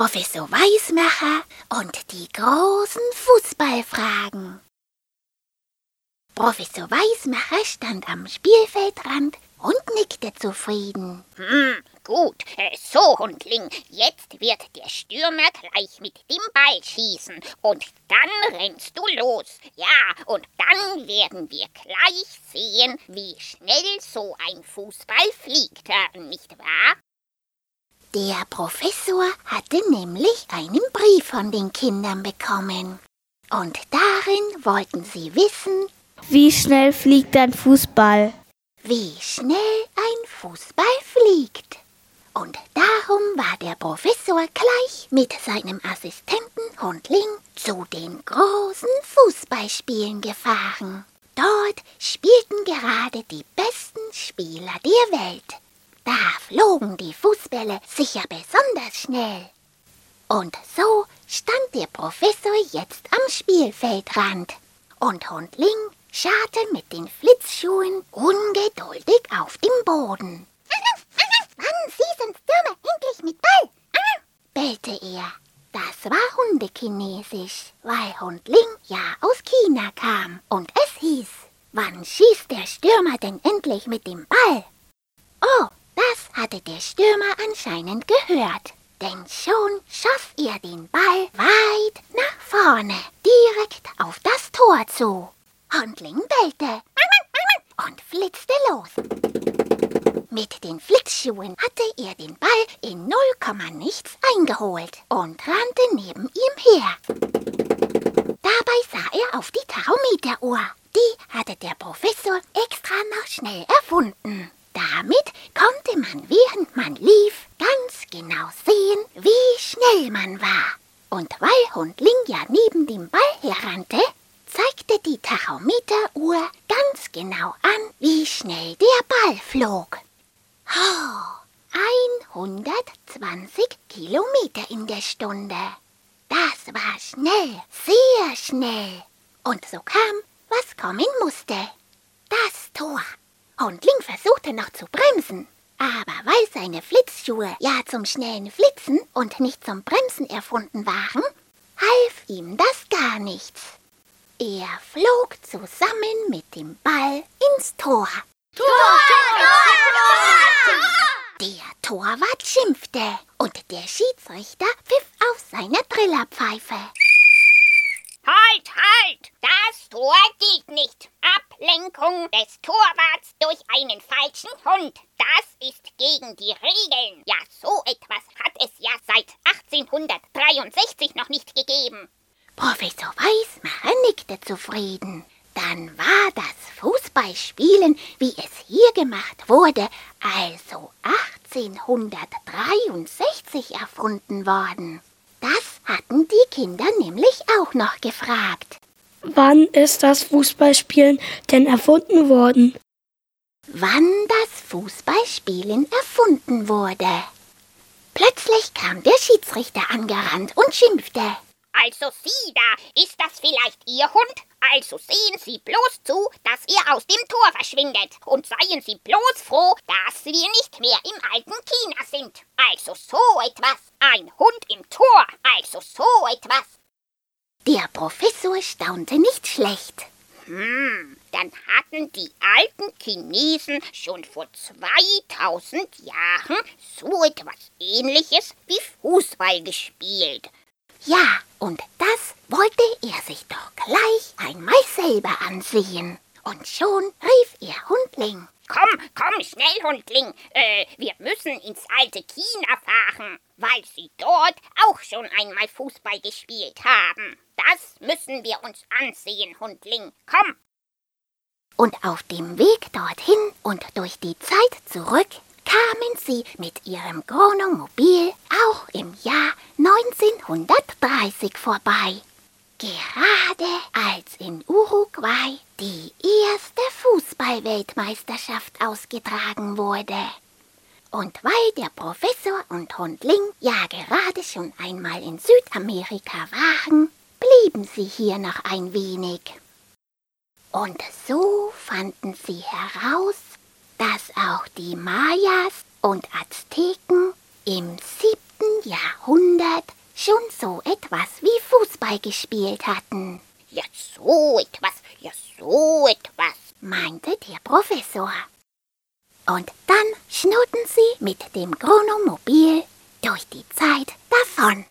Professor Weißmacher und die großen Fußballfragen. Professor Weißmacher stand am Spielfeldrand und nickte zufrieden. Gut, so, Hundling, jetzt wird der Stürmer gleich mit dem Ball schießen und dann rennst du los. Ja, und dann werden wir gleich sehen, wie schnell so ein Fußball fliegt, nicht wahr? Der Professor hatte nämlich einen Brief von den Kindern bekommen. Und darin wollten sie wissen, wie schnell fliegt ein Fußball? Wie schnell ein Fußball fliegt. Und darum war der Professor gleich mit seinem Assistenten Hundling zu den großen Fußballspielen gefahren. Dort spielten gerade die besten Spieler der Welt. Da flogen die Fußbälle sicher besonders schnell. Und so stand der Professor jetzt am Spielfeldrand. Und Hundling scharrte mit den Flitzschuhen ungeduldig auf dem Boden. Wann schießen Stürmer endlich mit Ball? Bellte er. Das war Hundekinesisch, weil Hundling ja aus China kam und es hieß: Wann schießt der Stürmer denn endlich mit dem Ball? Oh, das hatte der Stürmer anscheinend gehört, denn schon schoss er den Ball weit nach vorne, direkt auf das Tor zu. Hundling bellte und flitzte los. Mit den Flitzschuhen hatte er den Ball in 0, nichts eingeholt und rannte neben ihm her. Dabei sah er auf die Tachometeruhr. Die hatte der Professor extra noch schnell erfunden. Damit konnte man, während man lief, ganz genau sehen, wie schnell man war. Und weil Hundling ja neben dem Ball herrannte, zeigte die Tachometeruhr ganz genau an, wie schnell der Ball flog. Oh, 120 Kilometer in der Stunde. Das war schnell, sehr schnell. Und so kam, was kommen musste. Das Tor. Hundling versuchte noch zu bremsen. Aber weil seine Flitzschuhe ja zum schnellen Flitzen und nicht zum Bremsen erfunden waren, half ihm das gar nichts. Er flog zusammen mit dem Ball ins Tor. Tor! Tor! Tor! Tor! Der Torwart schimpfte und der Schiedsrichter pfiff auf seiner Trillerpfeife. Halt, halt! Das Tor geht nicht. Ablenkung des Torwarts durch einen falschen Hund. Das ist gegen die Regeln. Ja, so etwas hat es ja seit 1863 noch nicht gegeben. Professor Weißmacher nickte zufrieden. Dann war das Fußballspielen, wie es hier gemacht wurde, also 1863 erfunden worden. Das hatten die Kinder nämlich auch noch gefragt. Wann ist das Fußballspielen denn erfunden worden? Wann das Fußballspielen erfunden wurde? Plötzlich kam der Schiedsrichter angerannt und schimpfte. Also Sie da, ist das vielleicht Ihr Hund? Also sehen Sie bloß zu, dass er aus dem Tor verschwindet. Und seien Sie bloß froh, dass wir nicht mehr im alten China sind. Also so etwas. Ein Hund im Tor. Also so etwas. Der Professor staunte nicht schlecht. Dann hatten die alten Chinesen schon vor 2000 Jahren so etwas Ähnliches wie Fußball gespielt. Ja, und das wollte er sich doch gleich einmal selber ansehen. Und schon rief er Hundling. Komm schnell, Hundling. Wir müssen ins alte China fahren, weil sie dort auch schon einmal Fußball gespielt haben. Das müssen wir uns ansehen, Hundling. Komm! Und auf dem Weg dorthin und durch die Zeit zurück kamen sie mit ihrem Chronomobil auch im Jahr 1930 vorbei. Gerade als in Uruguay die erste Fußball-Weltmeisterschaft ausgetragen wurde. Und weil der Professor und Hundling ja gerade schon einmal in Südamerika waren, blieben sie hier noch ein wenig. Und so fanden sie heraus, dass auch die Mayas und Azteken im 7. Jahrhundert schon so etwas wie Fußball gespielt hatten. Ja so etwas, meinte der Professor. Und dann schnurrten sie mit dem Chronomobil durch die Zeit davon.